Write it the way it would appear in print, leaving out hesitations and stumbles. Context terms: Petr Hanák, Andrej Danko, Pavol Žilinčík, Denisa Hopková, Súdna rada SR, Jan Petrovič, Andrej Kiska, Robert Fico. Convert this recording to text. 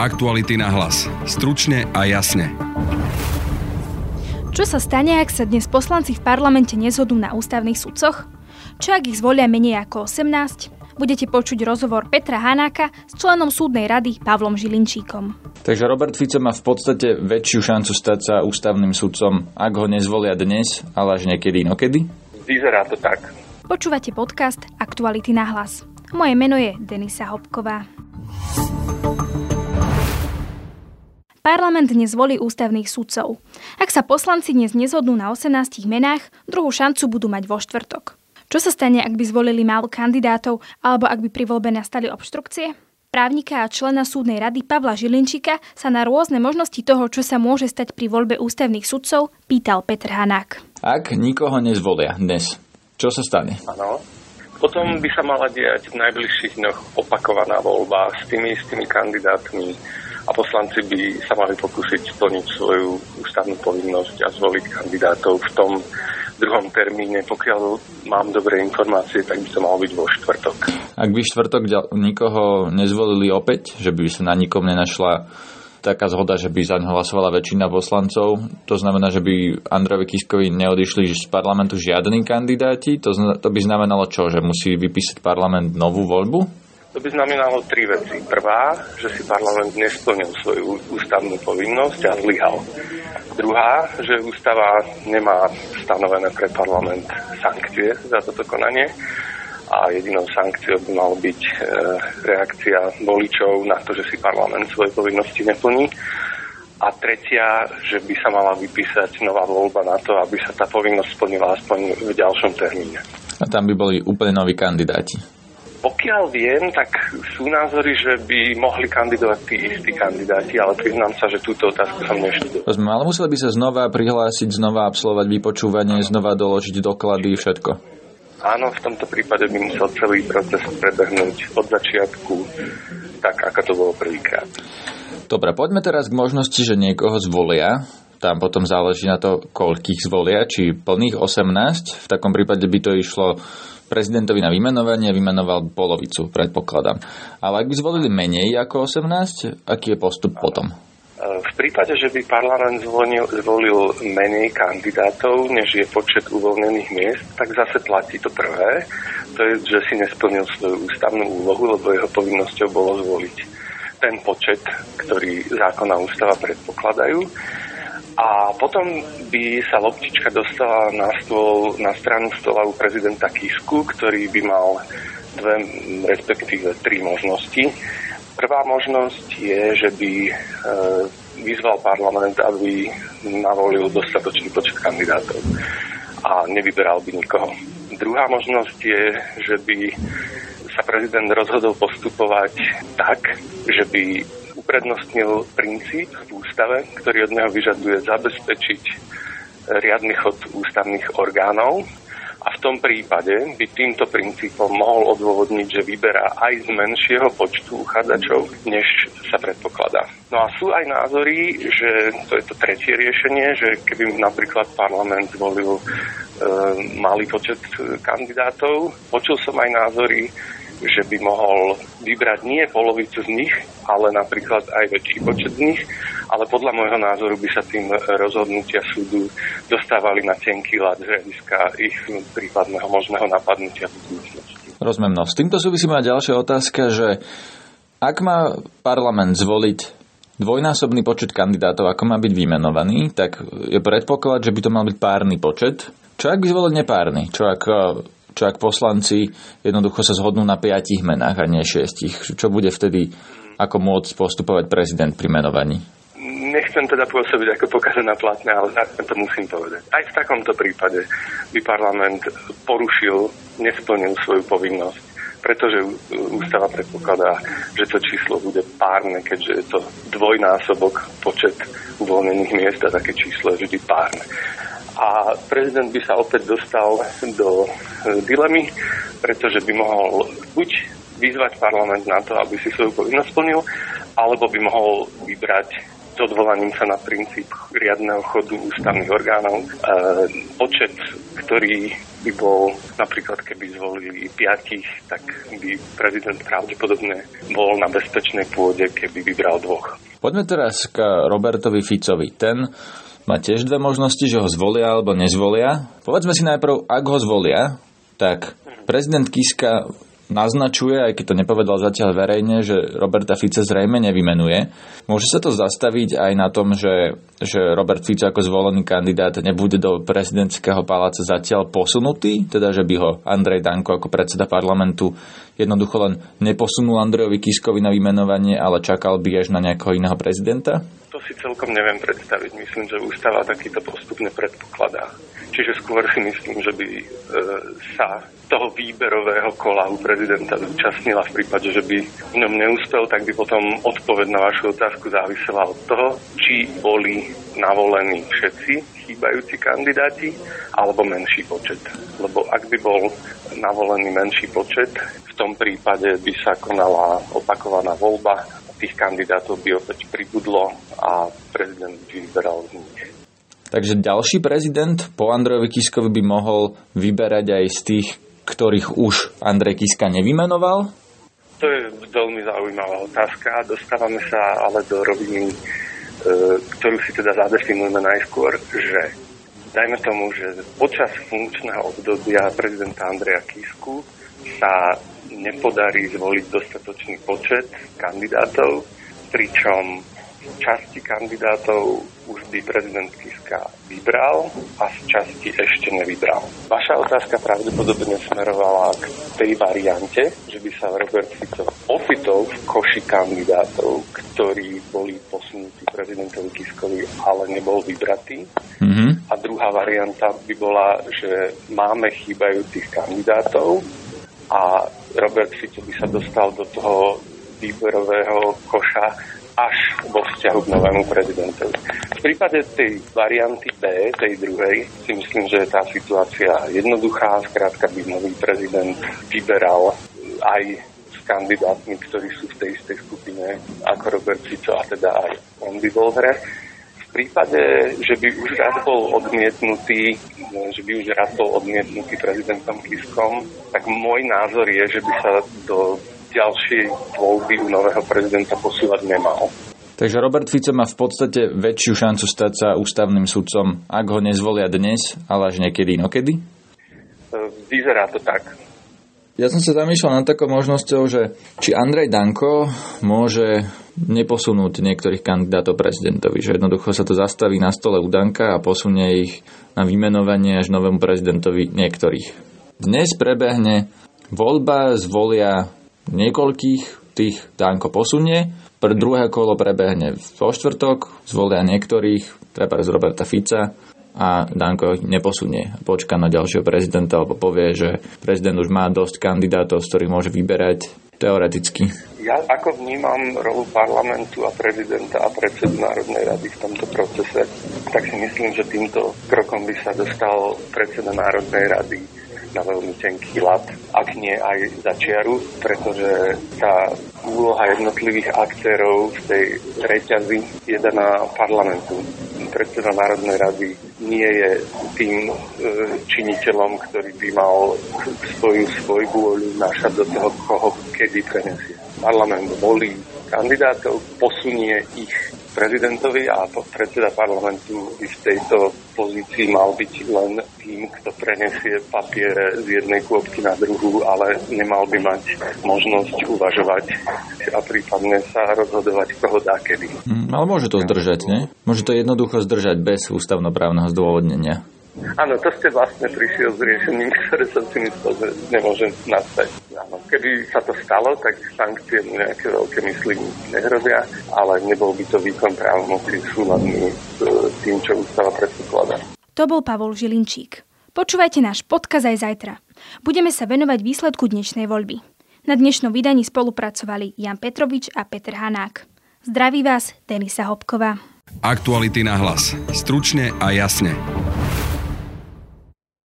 Aktuality na hlas. Stručne a jasne. Čo sa stane, ak sa dnes poslanci v parlamente nezhodnú na ústavných sudcoch? Čo ak ich zvolia menej ako 18? Budete počuť rozhovor Petra Hanáka s členom súdnej rady Pavlom Žilinčíkom. Takže Robert Fico má v podstate väčšiu šancu stať sa ústavným sudcom, ak ho nezvolia dnes, ale až niekedy inokedy? Vyzerá to tak. Počúvate podcast Aktuality na hlas. Moje meno je Denisa Hopková. Parlament nezvolí ústavných sudcov. Ak sa poslanci dnes nezhodnú na 18 menách, druhú šancu budú mať vo štvrtok. Čo sa stane, ak by zvolili málo kandidátov alebo ak by pri voľbe nastali obštrukcie? Právnika a člena súdnej rady Pavla Žilinčíka sa na rôzne možnosti toho, čo sa môže stať pri voľbe ústavných sudcov, pýtal Petr Hanák. Ak nikoho nezvolia dnes, čo sa stane? Áno. Potom by sa mala diať v najbližších dňoch opakovaná voľba s tými istými kandidátmi a poslanci by sa mali pokúsiť splniť svoju ústavnú povinnosť a zvoliť kandidátov v tom druhom termíne. Pokiaľ mám dobré informácie, tak by to malo byť vo štvrtok. Ak by štvrtok nikoho nezvolili opäť, že by sa na nikom nenašla taká zhoda, že by zaň hlasovala väčšina poslancov. To znamená, že by Andrejovi Kiskovi neodišli z parlamentu žiadni kandidáti. To by znamenalo čo? Že musí vypísať parlament novú voľbu? To by znamenalo tri veci. Prvá, že si parlament nesplnil svoju ústavnú povinnosť a zlyhal. Druhá, že ústava nemá stanovené pre parlament sankcie za toto konanie. A jedinou sankciou by mal byť reakcia voličov na to, že si parlament svoje povinnosti neplní. A tretia, že by sa mala vypísať nová voľba na to, aby sa tá povinnosť splnila aspoň v ďalšom termíne. A tam by boli úplne noví kandidáti. Pokiaľ viem, tak sú názory, že by mohli kandidovať tí istí kandidáti, ale priznám sa, že túto otázku som neštudoval. Ale museli by sa znova prihlásiť, znova absolvovať vypočúvanie, znova doložiť doklady, všetko. Áno, v tomto prípade by musel celý proces prebehnúť od začiatku, tak ako to bolo prvýkrát. Dobre, poďme teraz k možnosti, že niekoho zvolia. Tam potom záleží na to, koľkých zvolia, či plných 18. V takom prípade by to išlo prezidentovi na vymenovanie, vymenoval polovicu, predpokladám. Ale ak by zvolili menej ako 18, aký je postup potom? V prípade, že by parlament zvolil menej kandidátov, než je počet uvoľnených miest, tak zase platí to prvé, to je, že si nesplnil svoju ústavnú úlohu, lebo jeho povinnosťou bolo zvoliť ten počet, ktorý zákon a ústava predpokladajú. A potom by sa loptička dostala na stranu stola u prezidenta Kisku, ktorý by mal dve, respektíve tri možnosti. Prvá možnosť je, že by vyzval parlament, aby navolil dostatočný počet kandidátov a nevyberal by nikoho. Druhá možnosť je, že by sa prezident rozhodol postupovať tak, že by uprednostnil princíp v ústave, ktorý od neho vyžaduje zabezpečiť riadny chod ústavných orgánov. A v tom prípade by týmto princípom mohol odôvodniť, že vyberá aj z menšieho počtu uchádzačov, než sa predpokladá. No a sú aj názory, že to je to tretie riešenie, že keby napríklad parlament volil malý počet kandidátov, počul som aj názory, že by mohol vybrať nie polovicu z nich, ale napríklad aj väčší počet z nich, ale podľa môjho názoru by sa tým rozhodnutia súdu dostávali na tenký ľad z hľadiska ich prípadného možného napadnutia v budúcnosti. Rozumiem. S týmto súvisí má ďalšia otázka, že ak má parlament zvoliť dvojnásobný počet kandidátov, ako má byť vymenovaný, tak je predpoklad, že by to mal byť párny počet. Čo ak by zvolil nepárny? Čo ak poslanci jednoducho sa zhodnú na 5 menách a nie 6? Čo bude vtedy, ako môcť postupovať prezident pri menovaní? Nechcem teda pôsobiť ako pokazená platňa, ale to musím povedať. Aj v takomto prípade by parlament nesplnil svoju povinnosť, pretože ústava predpokladá, že to číslo bude párne, keďže je to dvojnásobok počet uvoľnených miest a také číslo je vždy párne. A prezident by sa opäť dostal do dilemy, pretože by mohol buď vyzvať parlament na to, aby si svoju povinnosť splnil, alebo by mohol vybrať odvolaním sa na princíp riadneho chodu ústavných orgánov. Počet, ktorý by bol napríklad, keby zvolili 5, tak by prezident pravdepodobne bol na bezpečnej pôde, keby vybral 2. Poďme teraz k Robertovi Ficovi. Ten má tiež 2 možnosti, že ho zvolia alebo nezvolia. Povedzme si najprv, ak ho zvolia, tak prezident Kiska naznačuje, aj keď to nepovedal zatiaľ verejne, že Roberta Fica zrejme nevymenuje. Môže sa to zastaviť aj na tom, že Robert Fico ako zvolený kandidát nebude do prezidentského paláca zatiaľ posunutý, teda že by ho Andrej Danko ako predseda parlamentu jednoducho len neposunul Andrejovi Kiskovi na vymenovanie, ale čakal by až na nejakého iného prezidenta? To si celkom neviem predstaviť. Myslím, že ústava takýto postup nepredpokladá. Čiže skôr si myslím, že by sa toho výberového kola u prezidenta zúčastnila v prípade, že by v ňom neúspel, tak by potom odpoveď na vašu otázku závisela od toho, či boli navolení všetci chýbajúci kandidáti alebo menší počet. Lebo ak by bol navolený menší počet, v tom prípade by sa konala opakovaná voľba, tých kandidátov by opäť pribudlo a prezident by vyberal z nich. Takže ďalší prezident po Andrejovi Kiskovi by mohol vyberať aj z tých, ktorých už Andrej Kiska nevymenoval? To je veľmi zaujímavá otázka. Dostávame sa ale do roviny, ktorú si teda zadefinujeme najskôr, že dajme tomu, že počas funkčného obdobia prezidenta Andreja Kisku sa nepodarí zvoliť dostatočný počet kandidátov, pričom časti kandidátov už by prezident Kiska vybral a z časti ešte nevybral. Vaša otázka pravdepodobne smerovala k tej variante, že by sa Robert Fico opýtal v koši kandidátov, ktorí boli posunutí prezidentovi Kiskovi, ale nebol vybratý. Mm-hmm. A druhá varianta by bola, že máme chýbajúcich kandidátov a Robert Fico by sa dostal do toho výberového koša až vo vzťahu k novému prezidentovi. V prípade tej varianty B, tej druhej, si myslím, že je tá situácia jednoduchá. Skrátka by nový prezident vyberal aj s kandidátmi, ktorí sú v tej istej skupine ako Robert Fico, a teda aj on by bol v hre. V prípade, že by už raz bol odmietnutý, prezidentom Kiskom, tak môj názor je, že by sa do ďalšie voľby u nového prezidenta posúvať nemal. Takže Robert Fico má v podstate väčšiu šancu stať sa ústavným sudcom, ak ho nezvolia dnes, ale až niekedy inokedy? Vyzerá to tak. Ja som sa zamýšľal nad takou možnosťou, že či Andrej Danko môže neposunúť niektorých kandidátov prezidentovi, že jednoducho sa to zastaví na stole u Danka a posunie ich na vymenovanie až novému prezidentovi niektorých. Dnes prebehne voľba, zvolia niekoľkých, tých Danko posunie, pre druhé kolo prebehne vo štvrtok, zvolia niektorých, treba z Roberta Fica, a Danko neposunie. Počká na ďalšieho prezidenta, alebo povie, že prezident už má dosť kandidátov, z ktorých môže vyberať teoreticky. Ja ako vnímam rolu parlamentu a prezidenta a predsedu Národnej rady v tomto procese, tak si myslím, že týmto krokom by sa dostal predseda Národnej rady na veľmi tenký ľad, ak nie aj za čiaru, pretože tá úloha jednotlivých aktérov v tej reťazi je daná parlamentu. Predseda Národnej rady nie je tým činiteľom, ktorý by mal svoju vôľu vnášať do toho, koho kedy prenesie. Parlament volí kandidátov, posunie ich prezidentovi a predseda parlamentu by v tejto pozícii mal byť len tým, kto prenesie papiere z jednej kôpky na druhú, ale nemal by mať možnosť uvažovať a prípadne sa rozhodovať, koho dá kedy. Ale môže to zdržať, nie? Môže to jednoducho zdržať bez ústavnoprávneho zdôvodnenia. Áno, to ste vlastne prišiel s riešením, ktoré som si myslel, že nemôžem nastať. Áno, keby sa to stalo, tak sankcie mu nejaké veľké mysli nehrozia, ale nebol by to výkon právomocí súladný s tým, čo ústava predpokladá. To bol Pavol Žilinčík. Počúvajte náš podcast aj zajtra. Budeme sa venovať výsledku dnešnej voľby. Na dnešnom vydaní spolupracovali Jan Petrovič a Petr Hanák. Zdraví vás Denisa Hopková. Aktuality na hlas. Stručne a jasne.